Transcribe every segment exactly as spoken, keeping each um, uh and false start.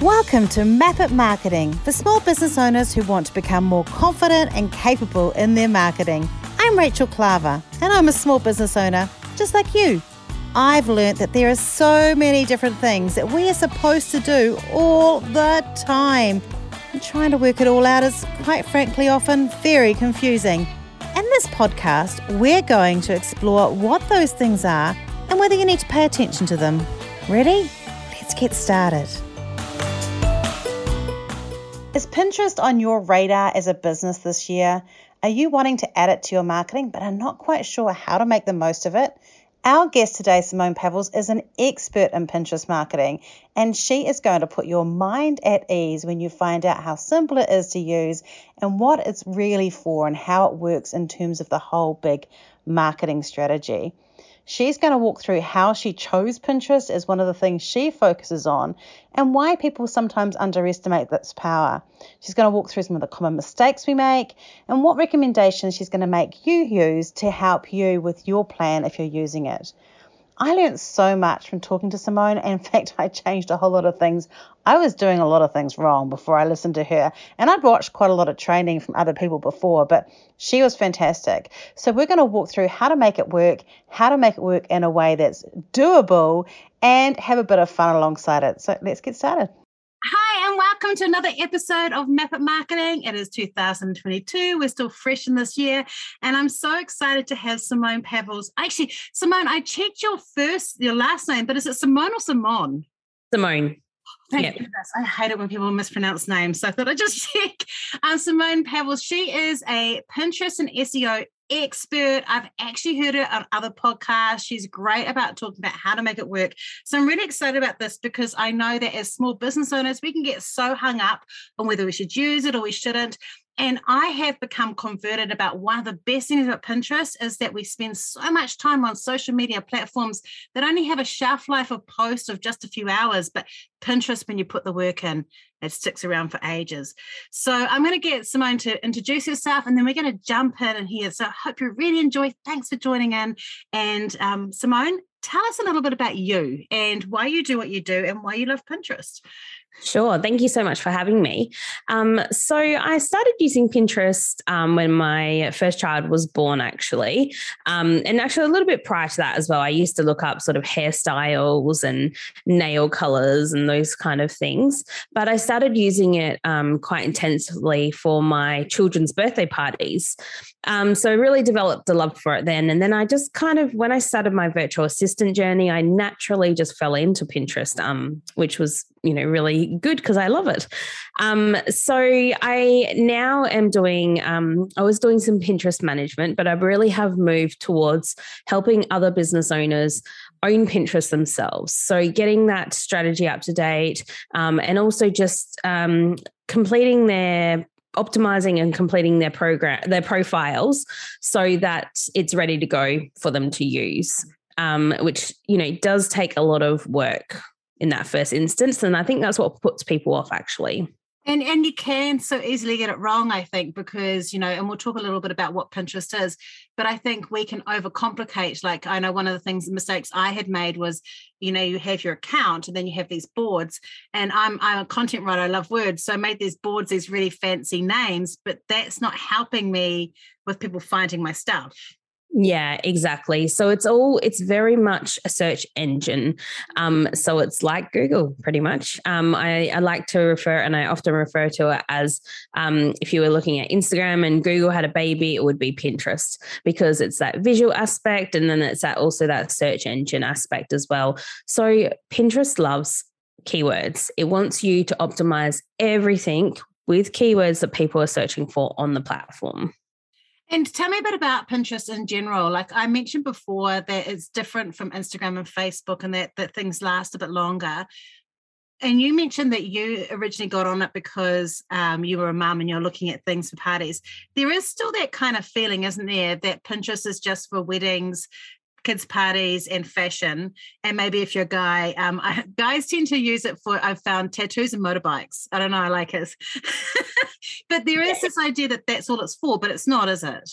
Welcome to Map It Marketing, for small business owners who want to become more confident and capable in their marketing. I'm Rachel Klaver, and I'm a small business owner, just like you. I've learned that there are so many different things that we are supposed to do all the time. And trying to work it all out is, quite frankly, often very confusing. In this podcast, we're going to explore what those things are and whether you need to pay attention to them. Ready? Let's get started. Is Pinterest on your radar as a business this year? Are you wanting to add it to your marketing but are not quite sure how to make the most of it? Our guest today, Simone Pavels, is an expert in Pinterest marketing, and she is going to put your mind at ease when you find out how simple it is to use and what it's really for and how it works in terms of the whole big marketing strategy. She's going to walk through how she chose Pinterest as one of the things she focuses on and why people sometimes underestimate its power. She's going to walk through some of the common mistakes we make and what recommendations she's going to make you use to help you with your plan if you're using it. I learned so much from talking to Simone. In fact, I changed a whole lot of things. I was doing a lot of things wrong before I listened to her, and I'd watched quite a lot of training from other people before, but she was fantastic. So we're going to walk through how to make it work, how to make it work in a way that's doable, and have a bit of fun alongside it. So let's get started. Hi, and welcome to another episode of Map It Marketing. It is two thousand twenty-two. We're still fresh in this year, and I'm so excited to have Simone Pavels. Actually, Simone, I checked your first, your last name, but is it Simone or Simone? Simone. Thank yep. goodness. I hate it when people mispronounce names, so I thought I'd just check. Um, Simone Pavels, she is a Pinterest and S E O expert. I've actually heard her on other podcasts. She's great about talking about how to make it work. So I'm really excited about this because I know that as small business owners, we can get so hung up on whether we should use it or we shouldn't. And I have become converted about one of the best things about Pinterest is that we spend so much time on social media platforms that only have a shelf life of posts of just a few hours. But Pinterest, when you put the work in, it sticks around for ages. So I'm going to get Simone to introduce herself, and then we're going to jump in here. So I hope you really enjoy. Thanks for joining in. And um, Simone, tell us a little bit about you and why you do what you do and why you love Pinterest. Sure. Thank you so much for having me. Um, so I started using Pinterest um, when my first child was born, actually. Um, and actually a little bit prior to that as well, I used to look up sort of hairstyles and nail colors and those kind of things. But I started using it um, quite intensively for my children's birthday parties. Um, so I really developed a love for it then. And then I just kind of, when I started my virtual assistant journey, I naturally just fell into Pinterest, um, which was, you know, really good because I love it. Um, so I now am doing, um, I was doing some Pinterest management, but I really have moved towards helping other business owners own Pinterest themselves. So getting that strategy up to date um, and also just um, completing their optimizing and completing their program, their profiles so that it's ready to go for them to use, um, which, you know, does take a lot of work in that first instance. And I think that's what puts people off, actually. And and you can so easily get it wrong, I think, because, you know, and we'll talk a little bit about what Pinterest is, but I think we can overcomplicate. Like, I know one of the things, the mistakes I had made was, you know, you have your account and then you have these boards, and I'm I'm a content writer, I love words. So I made these boards, these really fancy names, but that's not helping me with people finding my stuff. Yeah, exactly. So it's all, it's very much a search engine. Um, so it's like Google pretty much. Um, I, I like to refer, and I often refer to it as um, if you were looking at Instagram and Google had a baby, it would be Pinterest, because it's that visual aspect. And then it's that also that search engine aspect as well. So Pinterest loves keywords. It wants you to optimize everything with keywords that people are searching for on the platform. And tell me a bit about Pinterest in general. Like I mentioned before, that it's different from Instagram and Facebook, and that, that things last a bit longer. And you mentioned that you originally got on it because um, you were a mum and you're looking at things for parties. There is still that kind of feeling, isn't there, that Pinterest is just for weddings, kids' parties, and fashion. And maybe if you're a guy, um, I, guys tend to use it for, I've found, tattoos and motorbikes. I don't know, I like it. But there is this idea that that's all it's for, but it's not, is it?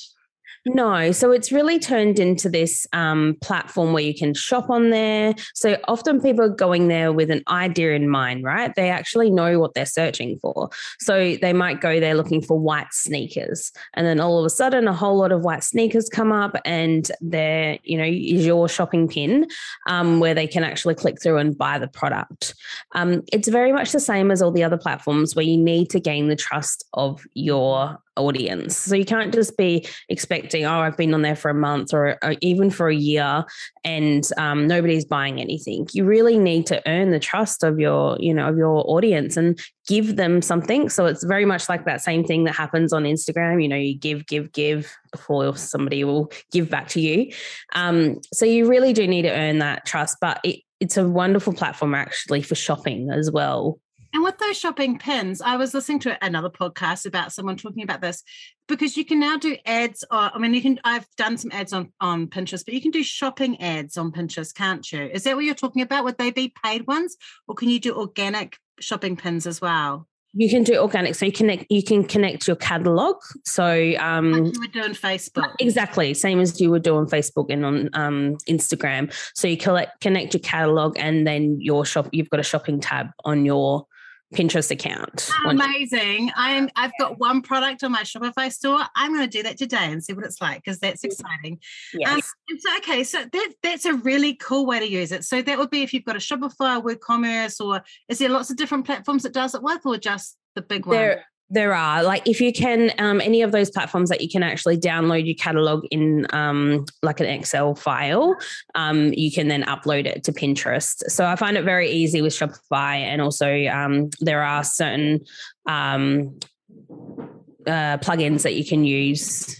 No. So it's really turned into this um, platform where you can shop on there. So often people are going there with an idea in mind, right? They actually know what they're searching for. So they might go there looking for white sneakers, and then all of a sudden a whole lot of white sneakers come up, and there, you know, is your shopping pin um, where they can actually click through and buy the product. Um, it's very much the same as all the other platforms where you need to gain the trust of your audience. So you can't just be expecting, oh, I've been on there for a month or, or even for a year and um, nobody's buying anything. You really need to earn the trust of your, you know, of your audience and give them something. So it's very much like that same thing that happens on Instagram. You know, you give, give, give before somebody will give back to you. Um, so you really do need to earn that trust, but it, it's a wonderful platform actually for shopping as well. And with those shopping pins, I was listening to another podcast about someone talking about this, because you can now do ads. Or, I mean, you can. I've done some ads on, on Pinterest, but you can do shopping ads on Pinterest, can't you? Is that what you're talking about? Would they be paid ones, or can you do organic shopping pins as well? You can do organic. So you connect, you can connect your catalogue. So um, like you would do on Facebook. Exactly. Same as you would do on Facebook and on um, Instagram. So you collect, connect your catalogue, and then your shop, you've got a shopping tab on your Pinterest account. Amazing. I'm, I've got one product on my Shopify store. I'm going to do that today and see what it's like, because that's exciting. Yes. Um, and so, okay, so that, that's a really cool way to use it. So that would be if you've got a Shopify, WooCommerce, or is there lots of different platforms it does it with, or just the big one? There- There are, like, if you can, um, any of those platforms that you can actually download your catalog in um, like an Excel file, um, you can then upload it to Pinterest. So I find it very easy with Shopify, and also um, there are certain um, uh, plugins that you can use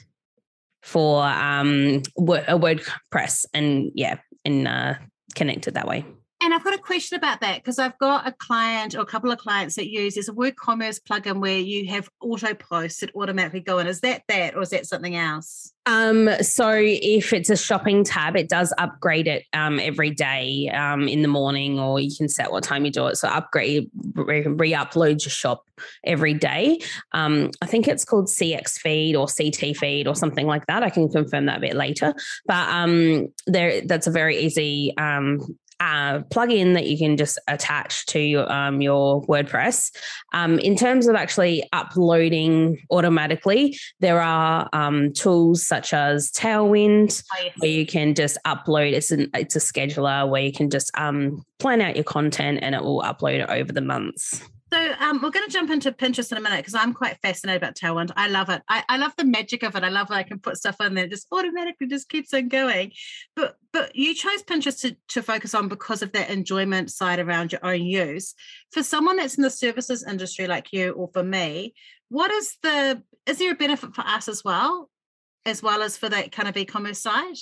for um, a WordPress, and yeah, and uh, connect it that way. And I've got a question about that, because I've got a client or a couple of clients that use, there's a WooCommerce plugin where you have auto posts that automatically go in. Is that that, or is that something else? Um, so if it's a shopping tab, it does upgrade it um, every day um, in the morning, or you can set what time you do it. So upgrade, re-upload your shop every day. Um, I think it's called C X feed or C T feed or something like that. I can confirm that a bit later, but um, there, that's a very easy um Uh, plugin that you can just attach to your, um, your WordPress. Um, in terms of actually uploading automatically, there are um, tools such as Tailwind, oh, yes. where you can just upload. It's an it's a scheduler where you can just um, plan out your content, and it will upload it over the months. So um, we're going to jump into Pinterest in a minute, because I'm quite fascinated about Tailwind. I love it. I, I love the magic of it. I love that I can put stuff on there. It just automatically just keeps on going. But but you chose Pinterest to, to focus on because of that enjoyment side around your own use. For someone that's in the services industry like you, or for me, what is the, is there a benefit for us as well, as well as for that kind of e-commerce side?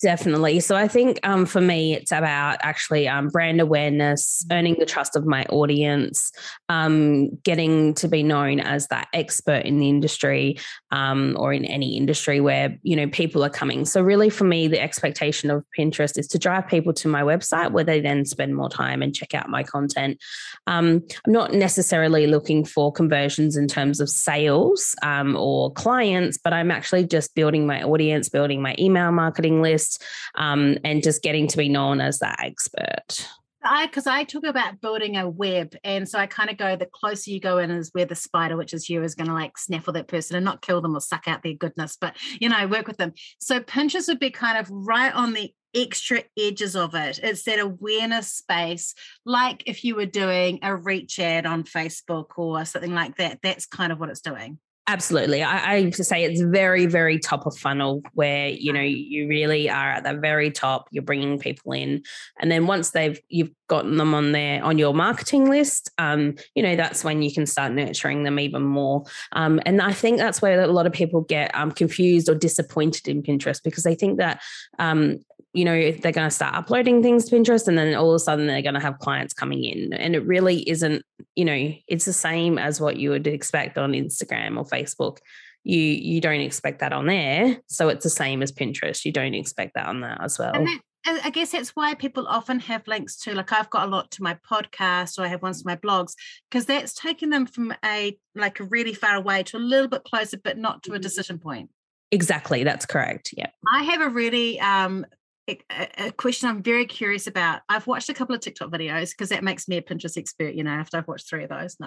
Definitely. So I think um, for me, it's about actually um, brand awareness, earning the trust of my audience, um, getting to be known as that expert in the industry, um, or in any industry where, you know, people are coming. So really for me, the expectation of Pinterest is to drive people to my website, where they then spend more time and check out my content. Um, I'm not necessarily looking for conversions in terms of sales um, or clients, but I'm actually just building my audience, building my email marketing list, Um, and just getting to be known as that expert. I, because I talk about building a web, and so I kind of go, the closer you go in is where the spider, which is you, is going to like snaffle that person and not kill them or suck out their goodness, but you know, work with them. So Pinterest would be kind of right on the extra edges of it. It's that awareness space, like if you were doing a reach ad on Facebook or something like that. That's kind of what it's doing. Absolutely. I, I just say it's very, very top of funnel, where, you know, you really are at the very top, you're bringing people in. And then once they've, you've gotten them on their, on your marketing list, um, you know, that's when you can start nurturing them even more. Um, and I think that's where a lot of people get um, confused or disappointed in Pinterest, because they think that, um, you know, they're going to start uploading things to Pinterest, and then all of a sudden they're going to have clients coming in. And it really isn't, you know, it's the same as what you would expect on Instagram or Facebook. You you don't expect that on there. So it's the same as Pinterest. You don't expect that on that as well. And that, I guess that's why people often have links to, like, I've got a lot to my podcast, or I have ones to my blogs, because that's taking them from a, like a really far away to a little bit closer, but not to a decision point. Exactly. That's correct. Yeah. I have a really um, a, a question I'm very curious about. I've watched a couple of TikTok videos because that makes me a Pinterest expert, you know, after I've watched three of those. No,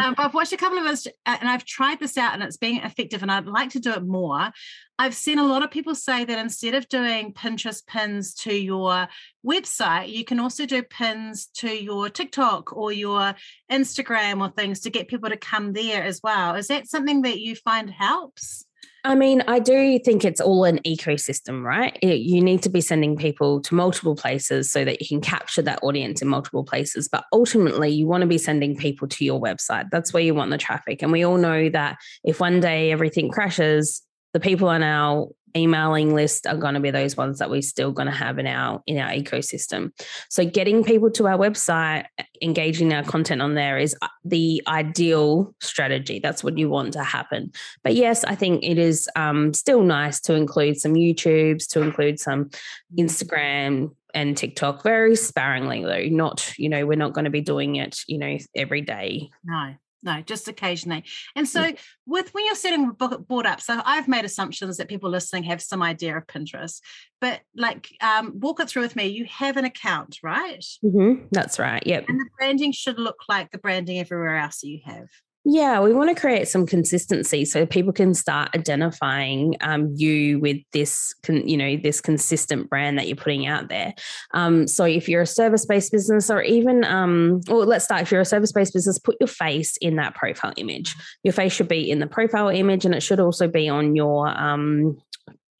um, but I've watched a couple of those and I've tried this out and it's being effective and I'd like to do it more. I've seen a lot of people say that instead of doing Pinterest pins to your website, you can also do pins to your TikTok or your Instagram or things to get people to come there as well. Is that something that you find helps? I mean, I do think it's all an ecosystem, right? It, you need to be sending people to multiple places so that you can capture that audience in multiple places. But ultimately, you want to be sending people to your website. That's where you want the traffic. And we all know that if one day everything crashes, the people on our emailing list are going to be those ones that we're still going to have in our in our ecosystem. So getting people to our website, engaging our content on there is the ideal strategy. That's what you want to happen. But yes, I think it is um, still nice to include some YouTubes, to include some Instagram and TikTok, very sparingly though. Not, you know, we're not going to be doing it, you know, every day. No. No, just occasionally. And so with when you're setting a board up, so I've made assumptions that people listening have some idea of Pinterest, but like um, walk it through with me. You have an account, right? Mm-hmm. That's right. Yep. And the branding should look like the branding everywhere else you have. Yeah, we want to create some consistency so people can start identifying um, you with this, con, you know, this consistent brand that you're putting out there. Um, so if you're a service-based business or even, um, well, let's start. If you're a service-based business, put your face in that profile image. Your face should be in the profile image and it should also be on your um,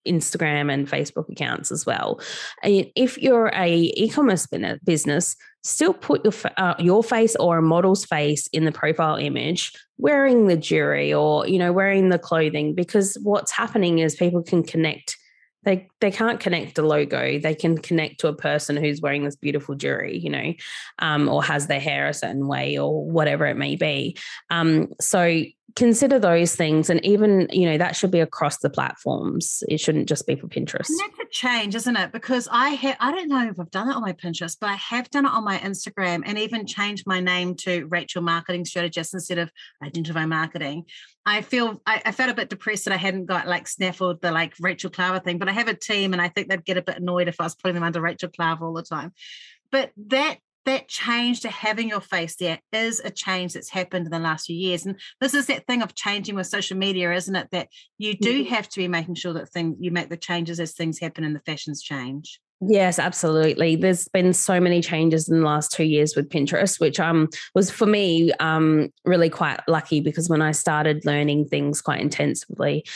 Instagram and Facebook accounts as well. And if you're a e-commerce business, still put your uh, your face or a model's face in the profile image, wearing the jewelry or, you know, wearing the clothing, because what's happening is people can connect. They they can't connect a logo. They can connect to a person who's wearing this beautiful jewelry, you know, um, or has their hair a certain way or whatever it may be. Um, so consider those things. And even, you know, that should be across the platforms. It shouldn't just be for Pinterest. And that's a change, isn't it? Because I have, I don't know if I've done it on my Pinterest, but I have done it on my Instagram and even changed my name to Rachel Marketing Strategist instead of Identify Marketing. I feel, I, I felt a bit depressed that I hadn't got like snaffled the like Rachel Klaver thing, but I have a team and I think they'd get a bit annoyed if I was putting them under Rachel Klaver all the time. But that That change to having your face there is a change that's happened in the last few years. And this is that thing of changing with social media, isn't it? That you do have to be making sure that thing, you make the changes as things happen and the fashions change. Yes, absolutely. There's been so many changes in the last two years with Pinterest, which um was for me um really quite lucky because when I started learning things quite intensively,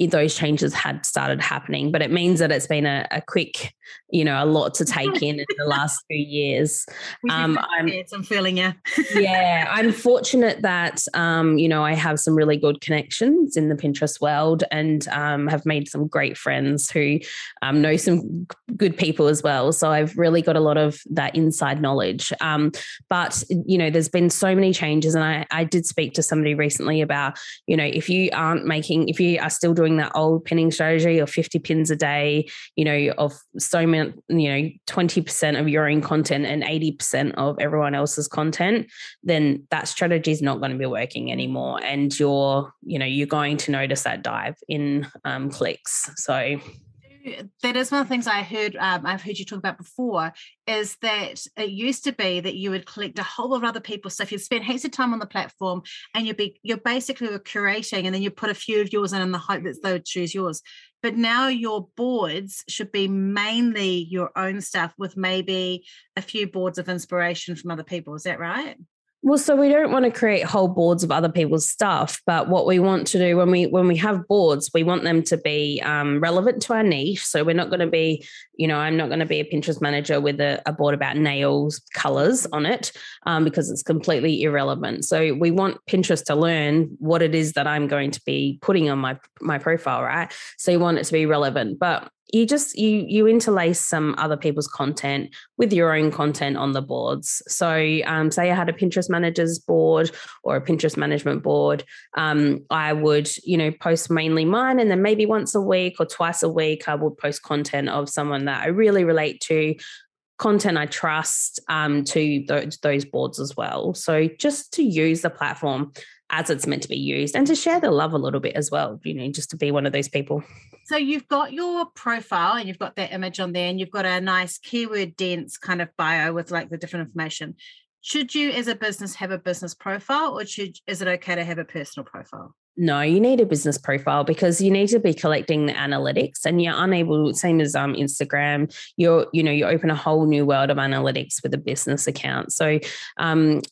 those changes had started happening, but it means that it's been a, a quick, you know, a lot to take in in the last few years. Um, I'm, I'm feeling yeah. yeah, I'm fortunate that, um, you know, I have some really good connections in the Pinterest world and um, have made some great friends who um, know some good people as well. So I've really got a lot of that inside knowledge. Um, but, you know, there's been so many changes. And I, I did speak to somebody recently about, you know, if you aren't making, if you are still doing that old pinning strategy or fifty pins a day, you know, of so many, you know, twenty percent of your own content and eighty percent of everyone else's content, then that strategy is not going to be working anymore. And you're, you know, you're going to notice that dive in um, clicks. So that is one of the things I heard, um, I've heard you talk about before, is that it used to be that you would collect a whole lot of other people. So if you spent heaps of time on the platform and you'd be, you're basically curating and then you put a few of yours in in the hope that they would choose yours. But now your boards should be mainly your own stuff with maybe a few boards of inspiration from other people. Is that right? Well, so we don't want to create whole boards of other people's stuff, but what we want to do when we when we have boards, we want them to be um, relevant to our niche. So we're not going to be, you know, I'm not going to be a Pinterest manager with a, a board about nails colors on it um, because it's completely irrelevant. So we want Pinterest to learn what it is that I'm going to be putting on my my profile, right? So you want it to be relevant, but you just, you you interlace some other people's content with your own content on the boards. So um, say I had a Pinterest managers board or a Pinterest management board, um, I would, you know, post mainly mine and then maybe once a week or twice a week I would post content of someone that I really relate to, content I trust um, to th- those boards as well. So just to use the platform as it's meant to be used, and to share the love a little bit as well, you know, just to be one of those people. So you've got your profile and you've got that image on there, and you've got a nice keyword dense kind of bio with like the different information. Should you as a business have a business profile, or should is it okay to have a personal profile? No, you need a business profile because you need to be collecting the analytics, and you're unable, same as um, Instagram, you're, you know, you open a whole new world of analytics with a business account. So, um,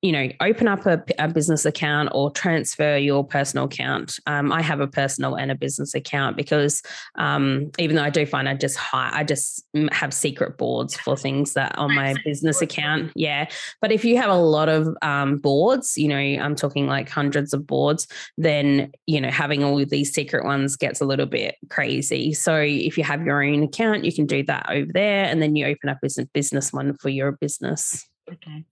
you know, open up a, a business account or transfer your personal account. Um, I have a personal and a business account because um, even though I do find I just hire, I just have secret boards for things that on my business account. Yeah. But if you have a lot of um, boards, you know, I'm talking like hundreds of boards, then, you know, having all of these secret ones gets a little bit crazy. So if you have your own account, you can do that over there, and then you open up as a business one for your business. Okay.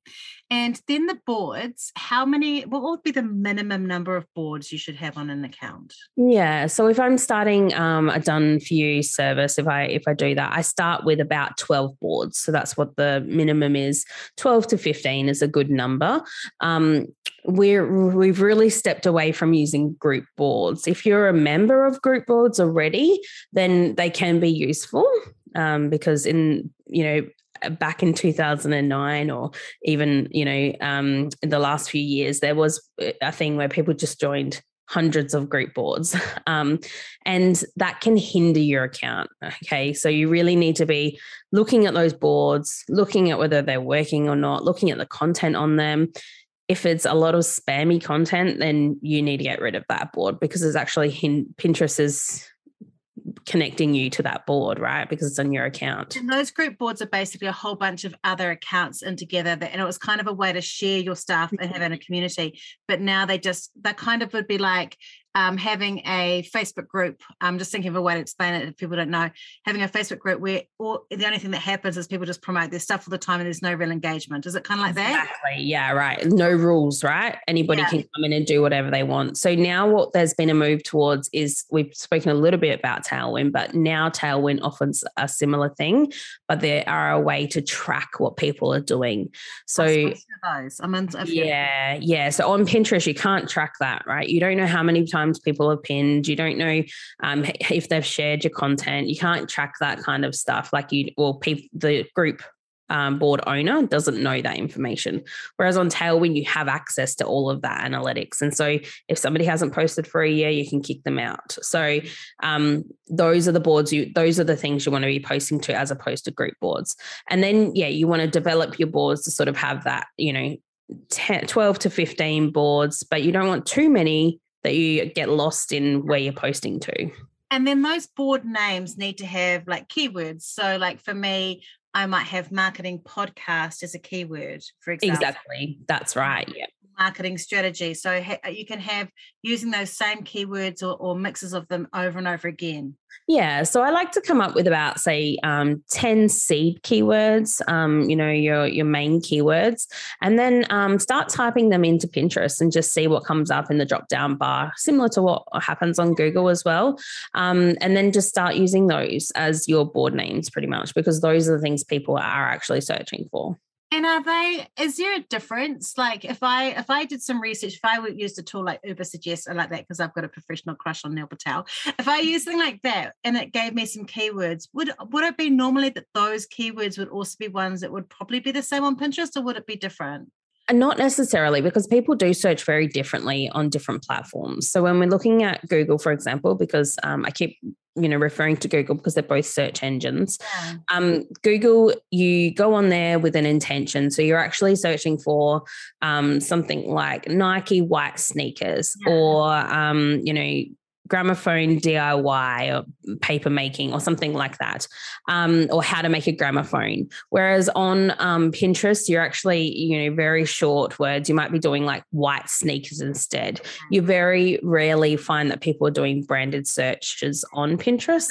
And then the boards, how many, what would be the minimum number of boards you should have on an account? Yeah. So if I'm starting um, a done for you service, if I, if I do that, I start with about twelve boards. So that's what the minimum is. twelve to fifteen is a good number. Um, we're, we've really stepped away from using group boards. If you're a member of group boards already, then they can be useful um, because in, you know, back in two thousand nine or even, you know, um, in the last few years, there was a thing where people just joined hundreds of group boards. Um, and that can hinder your account. Okay. So you really need to be looking at those boards, looking at whether they're working or not, looking at the content on them. If it's a lot of spammy content, then you need to get rid of that board because it's actually hin- Pinterest is connecting you to that board, right? Because it's on your account. And those group boards are basically a whole bunch of other accounts in together that, and it was kind of a way to share your stuff and have in a community. But now they just, that kind of would be like um, having a Facebook group. I'm just thinking of a way to explain it if people don't know. Having a Facebook group where all, the only thing that happens is people just promote their stuff all the time and there's no real engagement. Is it kind of like that? Exactly. Yeah, right. No rules, right? Anybody yeah. can come in and do whatever they want. So now what there's been a move towards is, we've spoken a little bit about Tailwind, but now Tailwind offers a similar thing, but they are a way to track what people are doing. So those. I'm on, yeah, yeah. So on Pinterest, you can't track that, right? You don't know how many times people have pinned. You don't know um, if they've shared your content. You can't track that kind of stuff. Like you, well, people, the group um, board owner doesn't know that information. Whereas on Tailwind, you have access to all of that analytics. And so if somebody hasn't posted for a year, you can kick them out. So um, those are the boards you, those are the things you want to be posting to as opposed to group boards. And then, yeah, you want to develop your boards to sort of have that, you know, ten, twelve to fifteen boards, but you don't want too many that you get lost in where you're posting to. And then those board names need to have like keywords. So like for me, I might have marketing podcast as a keyword, for example. Exactly. That's right. Yeah. Marketing strategy. So ha- you can have using those same keywords or, or mixes of them over and over again. Yeah. So I like to come up with about, say, um, ten seed keywords, um, you know, your, your main keywords, and then um, start typing them into Pinterest and just see what comes up in the drop-down bar, similar to what happens on Google as well. Um, and then just start using those as your board names pretty much, because those are the things people are actually searching for. And are they, is there a difference? Like if I if I did some research, if I would use a tool like Ubersuggest, I like that because I've got a professional crush on Neil Patel. If I use something like that and it gave me some keywords, would would it be normally that those keywords would also be ones that would probably be the same on Pinterest, or would it be different? Not necessarily, because people do search very differently on different platforms. So when we're looking at Google, for example, because um, I keep you know, referring to Google because they're both search engines. Yeah. Um, Google, you go on there with an intention. So you're actually searching for um, something like Nike white sneakers yeah. or, um, you know, gramophone D I Y or paper making or something like that, um, or how to make a gramophone. Whereas on um, Pinterest, you're actually, you know, very short words. You might be doing like white sneakers instead. You very rarely find that people are doing branded searches on Pinterest.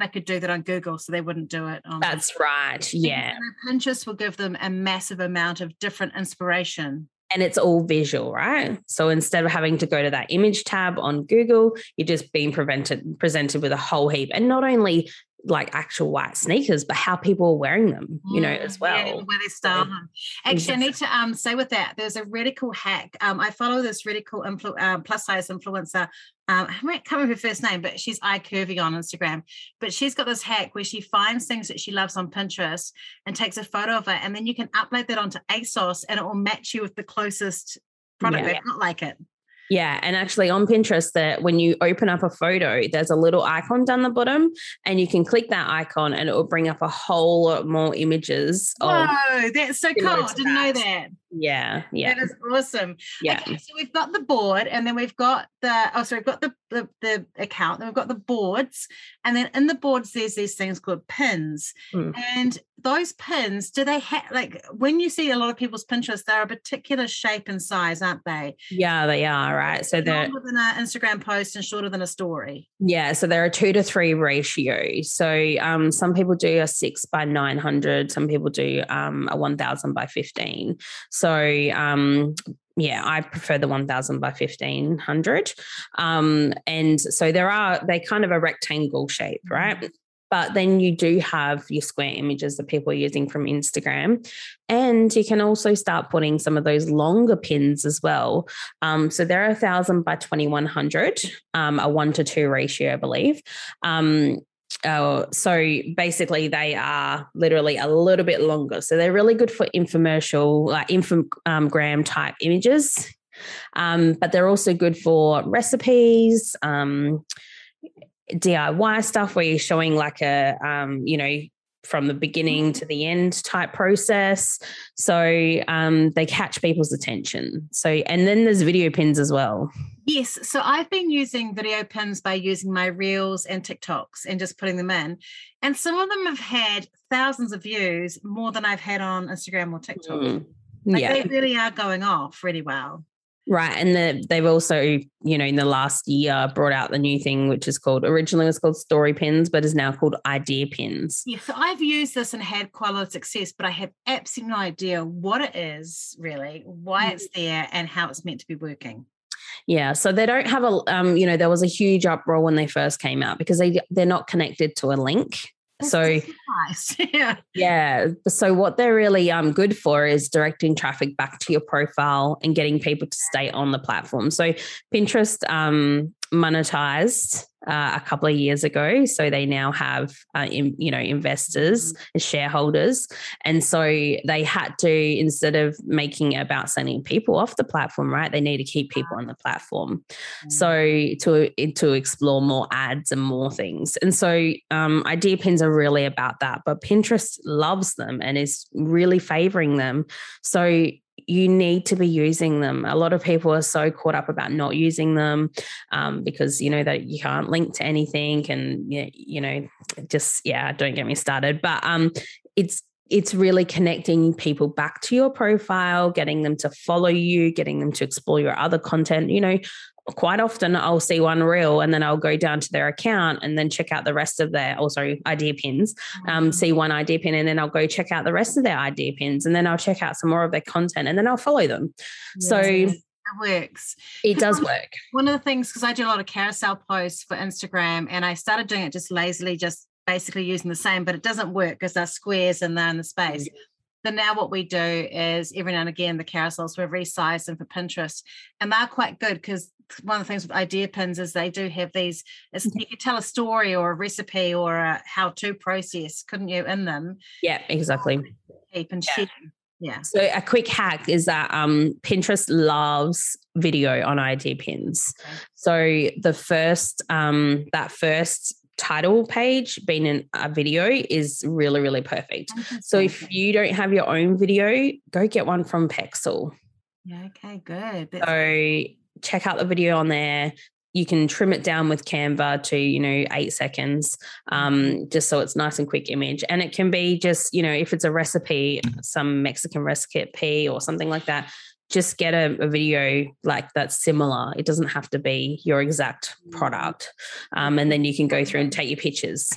They could do that on Google, so they wouldn't do it. On That's Pinterest. Right. Yeah. Pinterest will give them a massive amount of different inspiration. And it's all visual, right? So instead of having to go to that image tab on Google, you're just being prevented, presented with a whole heap. And not only like actual white sneakers, but how people are wearing them, you know, as well. Yeah, where they style them. Actually, I need to um, say with that, there's a radical hack. Um, I follow this radical influ- uh, plus size influencer. Um, I can't remember her first name, but she's iCurvy on Instagram. But she's got this hack where she finds things that she loves on Pinterest and takes a photo of it. And then you can upload that onto ASOS and it will match you with the closest product. Yeah. They don't like it. Yeah. And actually on Pinterest, that when you open up a photo, there's a little icon down the bottom and you can click that icon and it will bring up a whole lot more images. Whoa, of that's so cool. I didn't that. know that. Yeah. Yeah. That is awesome. Yeah. Okay, so we've got the board and then we've got the, oh, sorry, we've got the, the, the account, then we've got the boards. And then in the boards, there's these things called pins. Mm. And those pins, do they have, like when you see a lot of people's Pinterest, they're a particular shape and size, aren't they? Yeah, they are, right? So they're longer than an Instagram post and shorter than a story. Yeah, so there are two to three ratio. So um, some people do a six by nine hundred, some people do um, a one thousand by fifteen. So um, yeah, I prefer the one thousand by fifteen hundred. Um, and so there are, they kind of a rectangle shape, right? Mm-hmm. But then you do have your square images that people are using from Instagram. And you can also start putting some of those longer pins as well. Um, so there are one thousand by twenty-one hundred, um, a one to two ratio, I believe. Um, uh, so basically they are literally a little bit longer. So they're really good for infomercial, like infogram type images. Um, but they're also good for recipes, um, D I Y stuff where you're showing like a, um, you know, from the beginning to the end type process. So um, they catch people's attention. So, and then there's video pins as well. Yes. So I've been using video pins by using my Reels and TikToks and just putting them in. And some of them have had thousands of views, more than I've had on Instagram or TikTok. Mm, like yeah. They really are going off really well. Right. And the, they've also, you know, in the last year brought out the new thing, which is called, originally it was called story pins, but is now called idea pins. Yeah. So I've used this and had quite a lot of success, but I have absolutely no idea what it is really, why it's there and how it's meant to be working. Yeah. So they don't have a, um, you know, there was a huge uproar when they first came out because they, they're not connected to a link. So yeah. yeah. So what they're really um good for is directing traffic back to your profile and getting people to stay on the platform. So Pinterest um monetized uh, a couple of years ago. So they now have, uh, in, you know, investors and shareholders. And so they had to, instead of making about sending people off the platform, right, they need to keep people on the platform. Mm-hmm. So to, to explore more ads and more things. And so um, idea pins are really about that, but Pinterest loves them and is really favoring them. So you need to be using them. A lot of people are so caught up about not using them um, because, you know, that you can't link to anything and, you know, just, yeah, don't get me started. But um, it's it's really connecting people back to your profile, getting them to follow you, getting them to explore your other content. You know, quite often I'll see one reel and then I'll go down to their account and then check out the rest of their, oh, sorry, idea pins, um, see one idea pin and then I'll go check out the rest of their idea pins and then I'll check out some more of their content and then I'll follow them. Yes. So it works. It does work. One of the things, because I do a lot of carousel posts for Instagram and I started doing it just lazily, just basically using the same, but it doesn't work because they're squares and they're in the space. Mm-hmm. Then now what we do is every now and again, the carousels, we've resized them for Pinterest and they're quite good because one of the things with idea pins is they do have these, it's, you could tell a story or a recipe or a how-to process, couldn't you, in them? Yeah, exactly. Keep and share. Yeah. So a quick hack is that um, Pinterest loves video on idea pins. Okay. So the first, um, that first, title page being in a video is really, really perfect. So if you don't have your own video, go get one from Pexel. Yeah, okay, good. That's so check out the video on there. You can trim it down with Canva to, you know, eight seconds, um, just so it's nice and quick image. And it can be just, you know, if it's a recipe, some Mexican recipe or something like that, just get a, a video like that's similar. It doesn't have to be your exact product. Um, and then you can go through and take your pictures.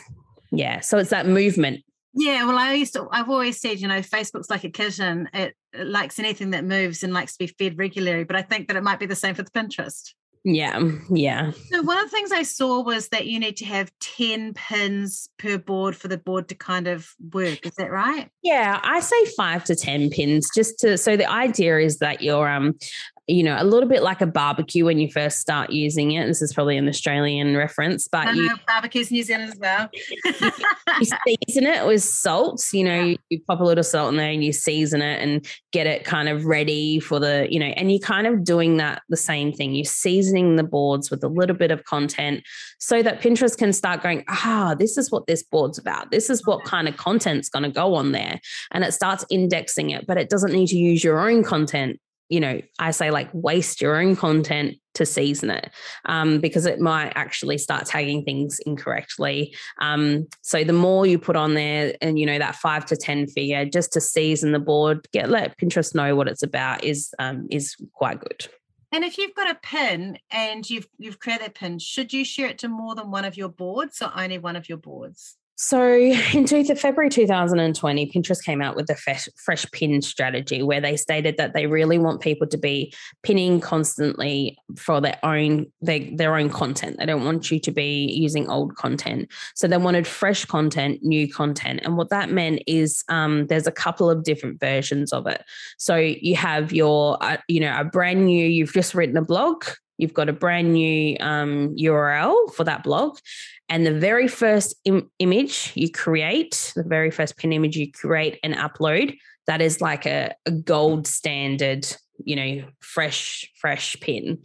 Yeah. So it's that movement. Yeah. Well, I used to, I've always said, you know, Facebook's like a kitchen. It, it likes anything that moves and likes to be fed regularly, but I think that it might be the same for the Pinterest. Yeah. Yeah. So one of the things I saw was that you need to have ten pins per board for the board to kind of work. Is that right? Yeah. I say five to ten pins just to, so the idea is that you're, um, you know, a little bit like a barbecue when you first start using it. This is probably an Australian reference, but no, you, no, barbecues New Zealand as well. You season it with salt, you know, yeah. you pop a little salt in there and you season it and get it kind of ready for the, you know, and you're kind of doing that the same thing. You're seasoning the boards with a little bit of content so that Pinterest can start going, ah, this is what this board's about. This is what kind of content's going to go on there. And it starts indexing it, but it doesn't need to use your own content. You know, I say like waste your own content to season it um, because it might actually start tagging things incorrectly. Um, so the more you put on there and, you know, that five to ten figure just to season the board, get let Pinterest know what it's about is um, is quite good. And if you've got a pin and you've you've created a pin, should you share it to more than one of your boards or only one of your boards? So in February two thousand twenty, Pinterest came out with the fresh, fresh pin strategy where they stated that they really want people to be pinning constantly for their own their, their own content. They don't want you to be using old content. So they wanted fresh content, new content. And what that meant is um, there's a couple of different versions of it. So you have your, uh, you know, a brand new, you've just written a blog. You've got a brand new um, U R L for that blog. And the very first im- image you create, the very first pin image you create and upload, that is like a, a gold standard, you know, fresh, fresh pin.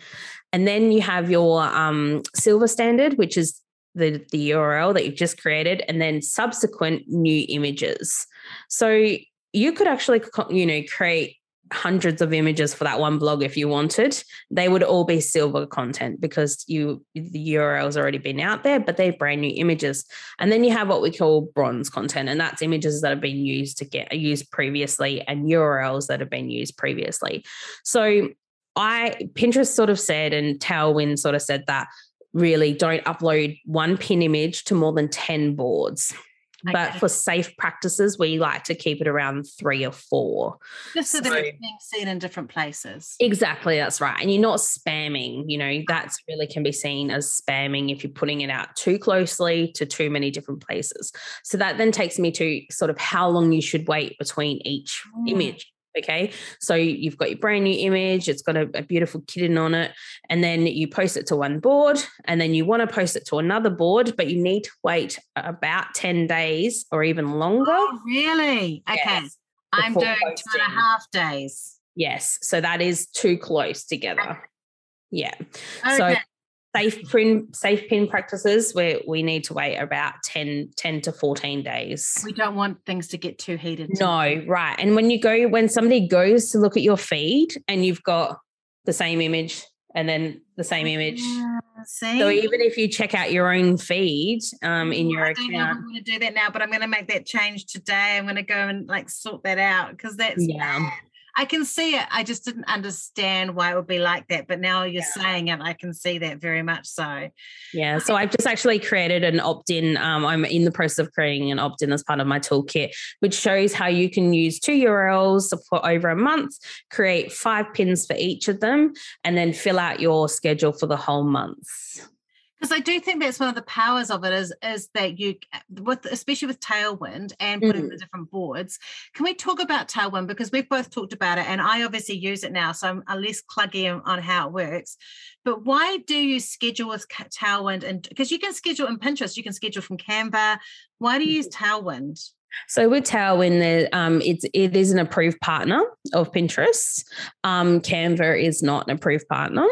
And then you have your um, silver standard, which is the, the U R L that you've just created, and then subsequent new images. So you could actually, you know, create hundreds of images for that one blog if you wanted. They would all be silver content because you the U R L's already been out there, but they're brand new images. And then you have what we call bronze content, and that's images that have been used to get used previously and U R L's that have been used previously. So I Pinterest sort of said, and Tailwind sort of said that really don't upload one pin image to more than ten boards. Okay. But for safe practices, we like to keep it around three or four. Just so, so that it's being seen in different places. Exactly, that's right. And you're not spamming, you know, that's really can be seen as spamming if you're putting it out too closely to too many different places. So that then takes me to sort of how long you should wait between each mm. image. Okay, so you've got your brand new image, it's got a, a beautiful kitten on it, and then you post it to one board, and then you want to post it to another board, but you need to wait about ten days or even longer. Oh, really? Yes, okay. I'm doing posting. two and a half days. Yes, so that is too close together. Okay. Yeah. Okay. So safe pin, safe pin practices where we need to wait about ten, ten to fourteen days. We don't want things to get too heated. No, right. And when you go, when somebody goes to look at your feed and you've got the same image and then the same image. Yeah, see? So even if you check out your own feed um, in your I account. I don't know if I'm going to do that now, but I'm going to make that change today. I'm going to go and like sort that out because that's yeah. bad. I can see it. I just didn't understand why it would be like that. But now you're yeah. saying it, I can see that very much so. Yeah. So I've just actually created an opt-in. Um, I'm in the process of creating an opt-in as part of my toolkit, which shows how you can use two U R L's for over a month, create five pins for each of them, and then fill out your schedule for the whole month. Because I do think that's one of the powers of it is, is that you, with especially with Tailwind and putting mm. the different boards, can we talk about Tailwind? Because we've both talked about it and I obviously use it now, so I'm less cluggy on how it works. But why do you schedule with Tailwind? And because you can schedule in Pinterest, you can schedule from Canva. Why do you use Tailwind? So with Tailwind, um, it's, it is an approved partner of Pinterest. Um, Canva is not an approved partner.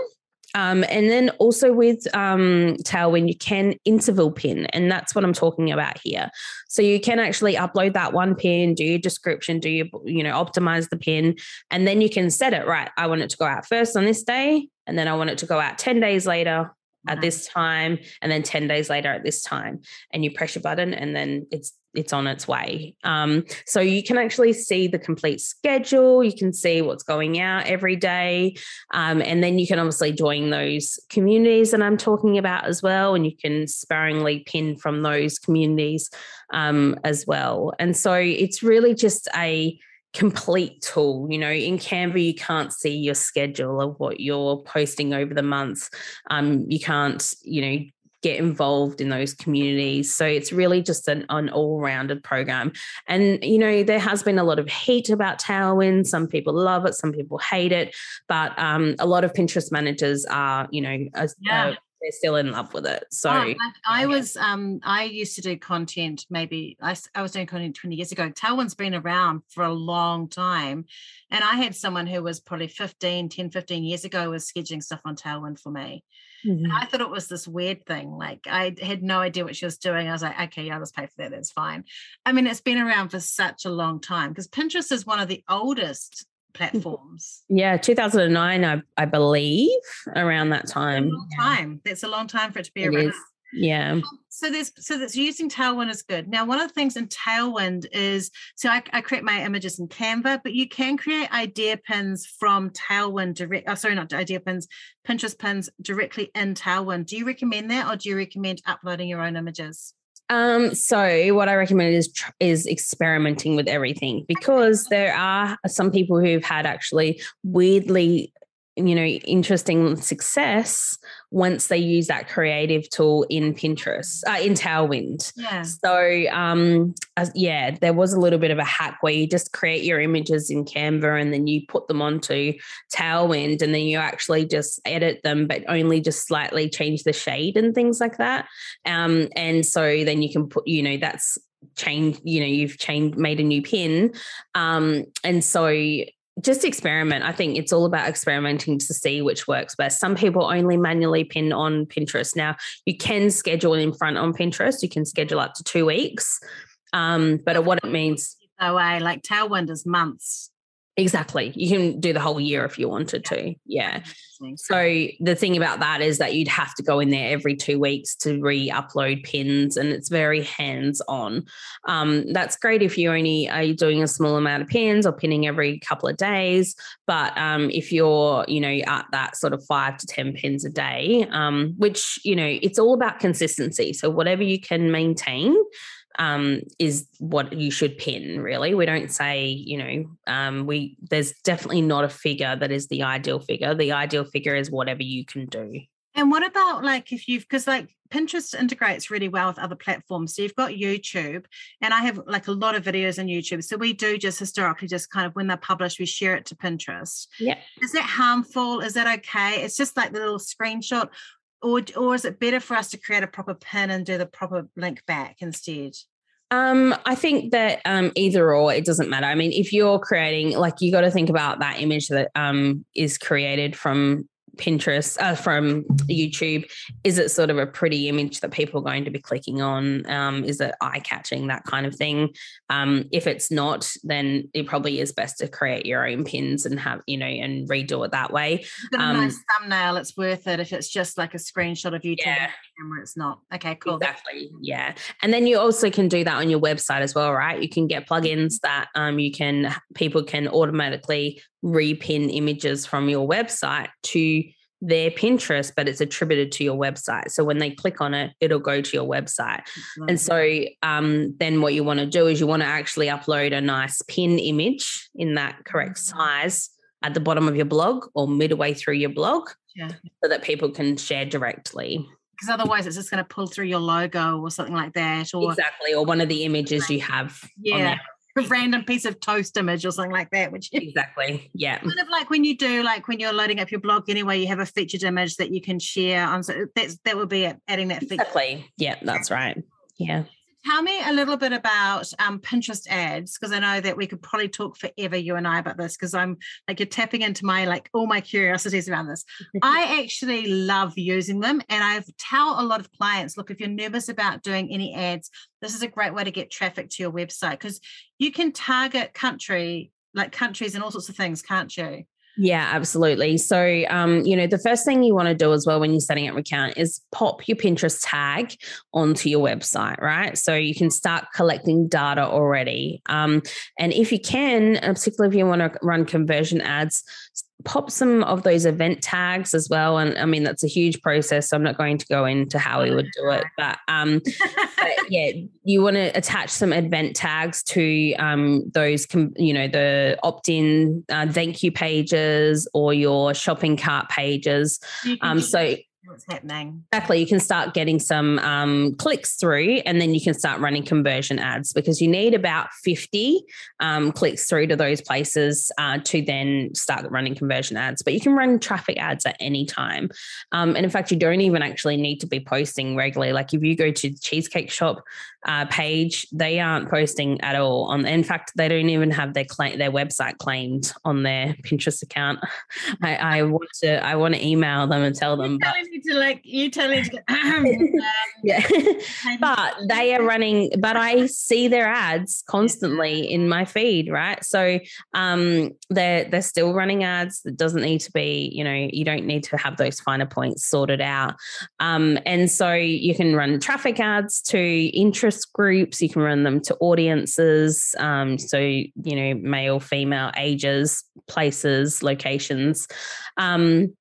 Um, and then also with um, Tailwind, you can interval pin, and that's what I'm talking about here. So you can actually upload that one pin, do your description, do your, you know, optimize the pin, and then you can set it right. I want it to go out first on this day, and then I want it to go out ten days later at wow. this time, and then ten days later at this time, and you press your button and then it's it's on its way. Um, so you can actually see the complete schedule. You can see what's going out every day. Um, and then you can obviously join those communities that I'm talking about as well. And you can sparingly pin from those communities um, as well. And so it's really just a complete tool. You know, in Canva, you can't see your schedule of what you're posting over the months. Um, you can't, you know, get involved in those communities. So it's really just an, an all-rounded program. And, you know, there has been a lot of heat about Tailwind. Some people love it, some people hate it, but um, a lot of Pinterest managers are, you know, as, yeah. uh, they're still in love with it. So oh, I, I yeah. was, um, I used to do content, maybe I, I was doing content twenty years ago. Tailwind's been around for a long time. And I had someone who was probably fifteen, ten, fifteen years ago was scheduling stuff on Tailwind for me. Mm-hmm. And I thought it was this weird thing. Like I had no idea what she was doing. I was like, okay, I'll just pay for that. That's fine. I mean, it's been around for such a long time because Pinterest is one of the oldest platforms. Yeah, two thousand nine, I, I believe, around that time. That's a long time. That's a long time for it to be it around. Is. Yeah. Um, so there's so that's using Tailwind is good. Now, one of the things in Tailwind is, so I, I create my images in Canva, but you can create idea pins from Tailwind direct. Oh, sorry, not idea pins, Pinterest pins directly in Tailwind. Do you recommend that, or do you recommend uploading your own images? Um, so what I recommend is is experimenting with everything, because there are some people who've had actually weirdly, you know, interesting success once they use that creative tool in Pinterest, uh, in Tailwind. Yeah. So, um, yeah, there was a little bit of a hack where you just create your images in Canva and then you put them onto Tailwind, and then you actually just edit them, but only just slightly change the shade and things like that. Um, and so then you can put, you know, that's changed, you know, you've changed, made a new pin. Um, and so just experiment. I think it's all about experimenting to see which works best. Some people only manually pin on Pinterest. Now, you can schedule in front on Pinterest. You can schedule up to two weeks. Um, but what it means... Oh, I like Tailwind is months. Exactly. You can do the whole year if you wanted to. Yeah. So the thing about that is that you'd have to go in there every two weeks to re-upload pins, and it's very hands-on. Um, that's great if you only are doing a small amount of pins or pinning every couple of days. But um, if you're, you know, at that sort of five to ten pins a day, um, which, you know, it's all about consistency. So whatever you can maintain um is what you should pin, really. We don't say, you know, um we there's definitely not a figure that is the ideal figure. The ideal figure is whatever you can do. And what about, like, if you've, because like Pinterest integrates really well with other platforms. So you've got YouTube, and I have like a lot of videos on YouTube. So we do just historically just kind of when they're published, we share it to Pinterest. Yeah. Is that harmful? Is that okay? It's just like the little screenshot. Or, or is it better for us to create a proper pin and do the proper link back instead? Um, I think that um, either or, it doesn't matter. I mean, if you're creating, like, you got to think about that image that um, is created from Pinterest, uh, from YouTube. Is it sort of a pretty image that people are going to be clicking on? Um, is it eye-catching, that kind of thing? Um, if it's not, then it probably is best to create your own pins and have, you know, and redo it that way. But um, a nice thumbnail, it's worth it. If it's just like a screenshot of YouTube, yeah. Camera, it's not. Okay, cool. Exactly, yeah. And then you also can do that on your website as well, right? You can get plugins that um, you can, people can automatically repin images from your website to their Pinterest, but it's attributed to your website. So when they click on it, it'll go to your website. Right. And so um, then what you want to do is you want to actually upload a nice pin image in that correct size at the bottom of your blog or midway through your blog, yeah. So that people can share directly. Because otherwise it's just going to pull through your logo or something like that. Or exactly, or one of the images you have. Yeah. On there. A random piece of toast image or something like that, which exactly, yeah, kind of like when you do, like when you're loading up your blog anyway, you have a featured image that you can share on. So that's that would be it, adding that feature. Exactly, yeah, that's right. Yeah. Tell me a little bit about um, Pinterest ads, because I know that we could probably talk forever, you and I, about this, because I'm like, you're tapping into my, like, all my curiosities around this. I actually love using them, and I tell a lot of clients, look, if you're nervous about doing any ads, this is a great way to get traffic to your website, because you can target country, like countries and all sorts of things, can't you? Yeah, absolutely. So, um, you know, the first thing you want to do as well when you're setting up an account is pop your Pinterest tag onto your website, right? So you can start collecting data already. Um, and if you can, particularly if you want to run conversion ads, pop some of those event tags as well. And I mean, that's a huge process, so I'm not going to go into how we would do it, but, um, but yeah, you want to attach some event tags to, um, those, com- you know, the opt-in, uh, thank you pages or your shopping cart pages. Um, so what's happening. Exactly. You can start getting some, um, clicks through, and then you can start running conversion ads, because you need about fifty, um, clicks through to those places, uh, to then start running conversion ads. But you can run traffic ads at any time. Um, and in fact, you don't even actually need to be posting regularly. Like if you go to the Cheesecake Shop, uh, page, they aren't posting at all on, in fact, they don't even have their claim, their website claimed on their Pinterest account. I, I want to, I want to email them and tell them, but, to like you tell me to, um, yeah but they are running, but I see their ads constantly in my feed, right? So um they're they're still running ads. That doesn't need to be, you know, you don't need to have those finer points sorted out, um and so you can run traffic ads to interest groups, you can run them to audiences, um so you know, male, female, ages, places, locations, um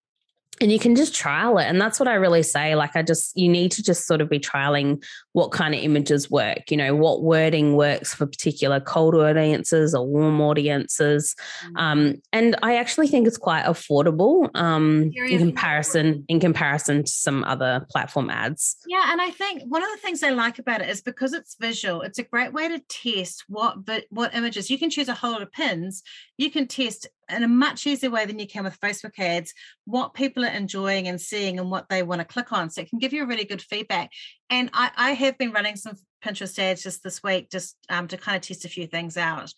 and you can just trial it. And that's what I really say. Like I just, you need to just sort of be trialing what kind of images work, you know, what wording works for particular cold audiences or warm audiences. Um, and I actually think it's quite affordable um, in comparison, in comparison to some other platform ads. Yeah. And I think one of the things I like about it is because it's visual, it's a great way to test what, what images. You can choose a whole lot of pins. You can test in a much easier way than you can with Facebook ads, what people are enjoying and seeing and what they want to click on. So it can give you really good feedback. And I, I have been running some Pinterest ads just this week, just um, to kind of test a few things out.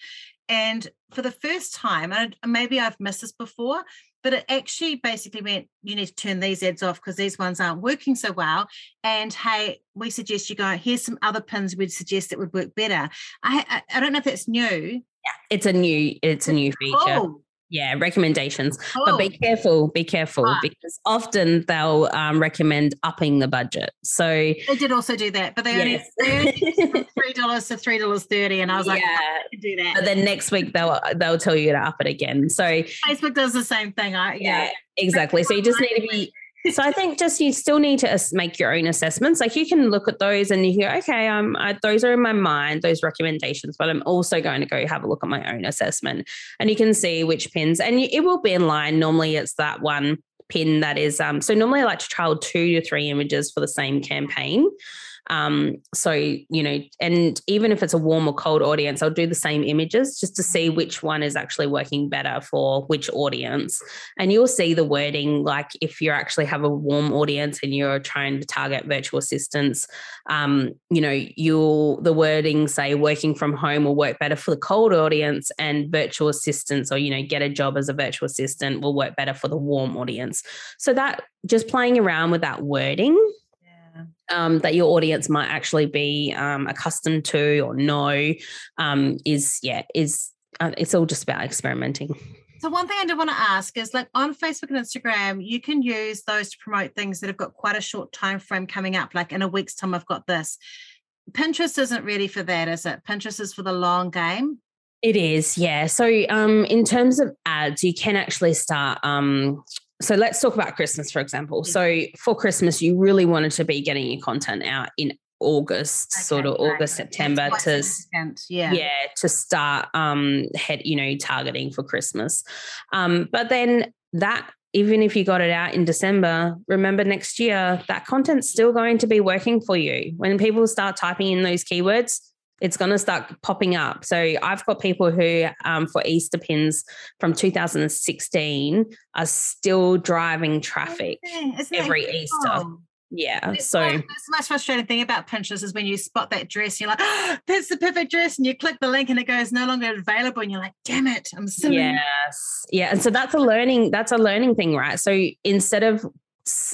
And for the first time, and maybe I've missed this before, but it actually basically went, you need to turn these ads off because these ones aren't working so well. And hey, we suggest you go, here's some other pins we'd suggest that would work better. I I, I don't know if that's new. Yeah, it's a new, it's a new feature. Oh. Yeah, recommendations. Oh. But be careful, be careful, ah. because often they'll um, recommend upping the budget. So they did also do that, but they yes. only three dollars to three dollars and thirty cents. And I was yeah. like, I can do that. But then next week they'll they'll tell you to up it again. So Facebook does the same thing. I, yeah, yeah, exactly. So you just need to be. So I think just you still need to make your own assessments. Like you can look at those and you go, okay, um, I, those are in my mind, those recommendations, but I'm also going to go have a look at my own assessment, and you can see which pins, and you, it will be in line. Normally it's that one pin that is, um, so normally I like to trial two to three images for the same campaign. Um, so, you know, and even if it's a warm or cold audience, I'll do the same images just to see which one is actually working better for which audience. And you'll see the wording, like if you actually have a warm audience and you're trying to target virtual assistants, um, you know, you'll, the wording say working from home will work better for the cold audience, and virtual assistants or, you know, get a job as a virtual assistant will work better for the warm audience. So that just playing around with that wording. Um, that your audience might actually be um, accustomed to or know um, is, yeah, is uh, it's all just about experimenting. So one thing I do want to ask is, like on Facebook and Instagram, you can use those to promote things that have got quite a short time frame coming up, like in a week's time I've got this. Pinterest isn't really for that, is it? Pinterest is for the long game. It is, yeah. So um, in terms of ads, you can actually start um, – so let's talk about Christmas, for example. So for Christmas, you really wanted to be getting your content out in August, okay, sort of right. August, September to, yeah. yeah, to start, um, head, you know, targeting for Christmas. Um, but then that, even if you got it out in December, remember next year, that content's still going to be working for you. When people start typing in those keywords, it's going to start popping up. So I've got people who um, for Easter pins from two thousand sixteen are still driving traffic every Easter. Yeah. It's so the most frustrating thing about Pinterest is when you spot that dress, you're like, oh, that's the perfect dress. And you click the link and it goes no longer available. And you're like, damn it, I'm silly. Yes. Yeah. And so that's a learning, that's a learning thing, right? So instead of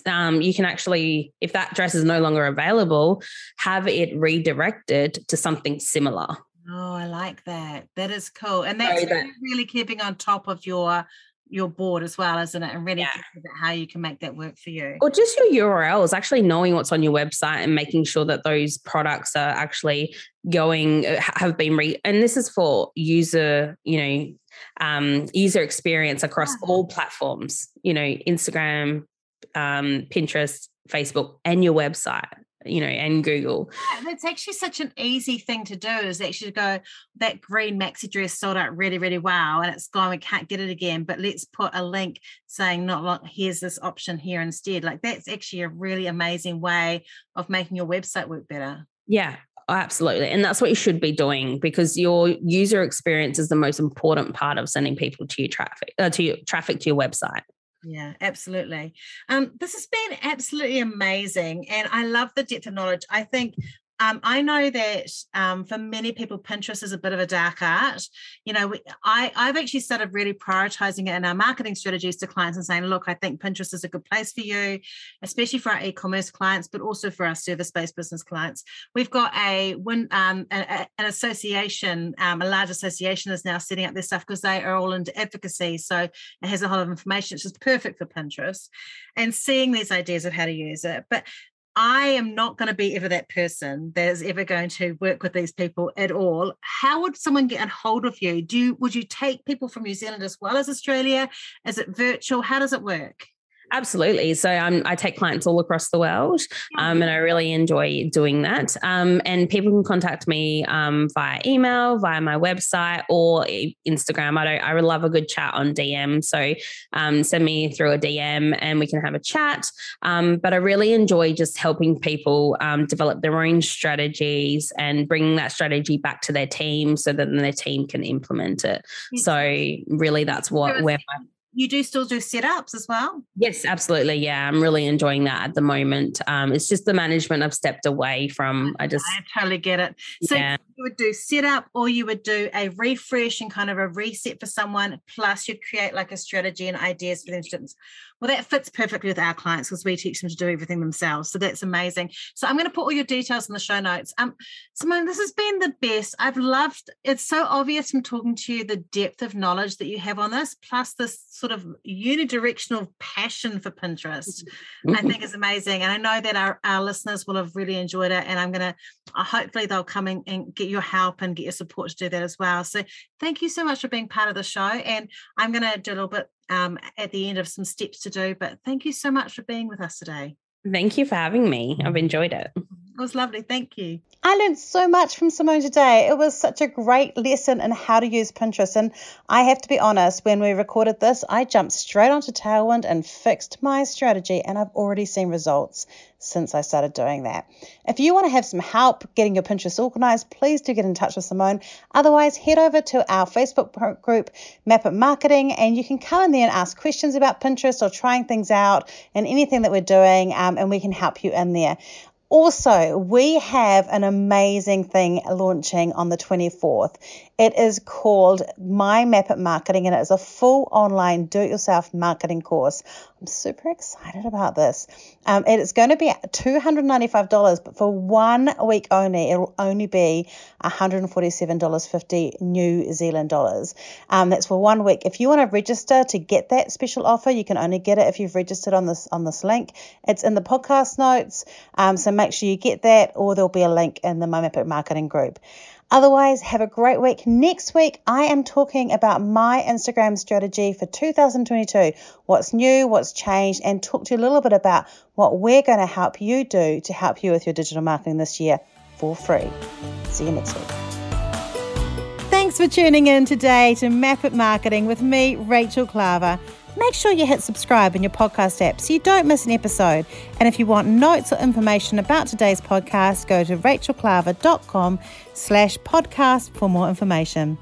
Um, you can actually, if that dress is no longer available, have it redirected to something similar. Oh, I like that. That is cool. And that's so that, really keeping on top of your your board as well, isn't it? And really yeah. consider how you can make that work for you. Or just your U R Ls, actually knowing what's on your website and making sure that those products are actually going, have been re- and this is for user, you know, um, user experience across yeah. all platforms, you know, Instagram, um, Pinterest, Facebook, and your website, you know, and Google. Yeah, that's actually such an easy thing to do, is actually go, that green maxi dress sold out really, really well, and it's gone, we can't get it again, but let's put a link saying not long, here's this option here instead. Like that's actually a really amazing way of making your website work better. Yeah, absolutely. And that's what you should be doing, because your user experience is the most important part of sending people to your traffic, uh, to your traffic to your website. Yeah, absolutely. Um, this has been absolutely amazing, and I love the depth of knowledge. I think um, I know that um, for many people, Pinterest is a bit of a dark art. You know, we, I, I've actually started really prioritizing it in our marketing strategies to clients and saying, look, I think Pinterest is a good place for you, especially for our e-commerce clients, but also for our service-based business clients. We've got a, um, an, a an association, um, a large association is now setting up their stuff because they are all into advocacy. So it has a whole lot of information. It's just perfect for Pinterest and seeing these ideas of how to use it. But I am not going to be ever that person that is ever going to work with these people at all. How would someone get a hold of you? Do you, would you take people from New Zealand as well as Australia? Is it virtual? How does it work? Absolutely. So um, I take clients all across the world, um, and I really enjoy doing that. Um, and people can contact me um, via email, via my website, or Instagram. I don't. I love a good chat on D M. So um, send me through a D M and we can have a chat. Um, but I really enjoy just helping people um, develop their own strategies and bringing that strategy back to their team so that their team can implement it. So really, that's what where my You do still do setups as well? Yes, absolutely. Yeah, I'm really enjoying that at the moment. Um, it's just the management I've stepped away from. I just I totally get it. So yeah. you would do setup, or you would do a refresh and kind of a reset for someone, plus you'd create like a strategy and ideas for them. Well, that fits perfectly with our clients because we teach them to do everything themselves. So that's amazing. So I'm going to put all your details in the show notes. Um, Simone, this has been the best. I've loved, it's so obvious from talking to you, the depth of knowledge that you have on this, plus this sort of unidirectional passion for Pinterest, mm-hmm. I think is amazing. And I know that our, our listeners will have really enjoyed it. And I'm going to, uh, hopefully they'll come in and get your help and get your support to do that as well. So thank you so much for being part of the show. And I'm going to do a little bit Um, at the end of some steps to do, but thank you so much for being with us today. Thank you for having me. I've enjoyed it. It was lovely. Thank you. I learned so much from Simone today. It was such a great lesson in how to use Pinterest. And I have to be honest, when we recorded this, I jumped straight onto Tailwind and fixed my strategy. And I've already seen results since I started doing that. If you want to have some help getting your Pinterest organized, please do get in touch with Simone. Otherwise, head over to our Facebook group, Map It Marketing, and you can come in there and ask questions about Pinterest or trying things out and anything that we're doing, um, and we can help you in there. Also, we have an amazing thing launching on the twenty-fourth. It is called My Map It Marketing, and it is a full online do-it-yourself marketing course. I'm super excited about this. Um, it is going to be two hundred ninety-five dollars, but for one week only, it will only be one hundred forty-seven dollars and fifty cents New Zealand dollars. Um, that's for one week. If you want to register to get that special offer, you can only get it if you've registered on this on this link. It's in the podcast notes. Um, so make sure you get that, or there'll be a link in the My Map It Marketing group. Otherwise, have a great week. Next week, I am talking about my Instagram strategy for two thousand twenty-two, what's new, what's changed, and talk to you a little bit about what we're going to help you do to help you with your digital marketing this year for free. See you next week. Thanks for tuning in today to Map It Marketing with me, Rachel Klaver. Make sure you hit subscribe in your podcast app so you don't miss an episode. And if you want notes or information about today's podcast, go to rachelklaver dot com slash podcast for more information.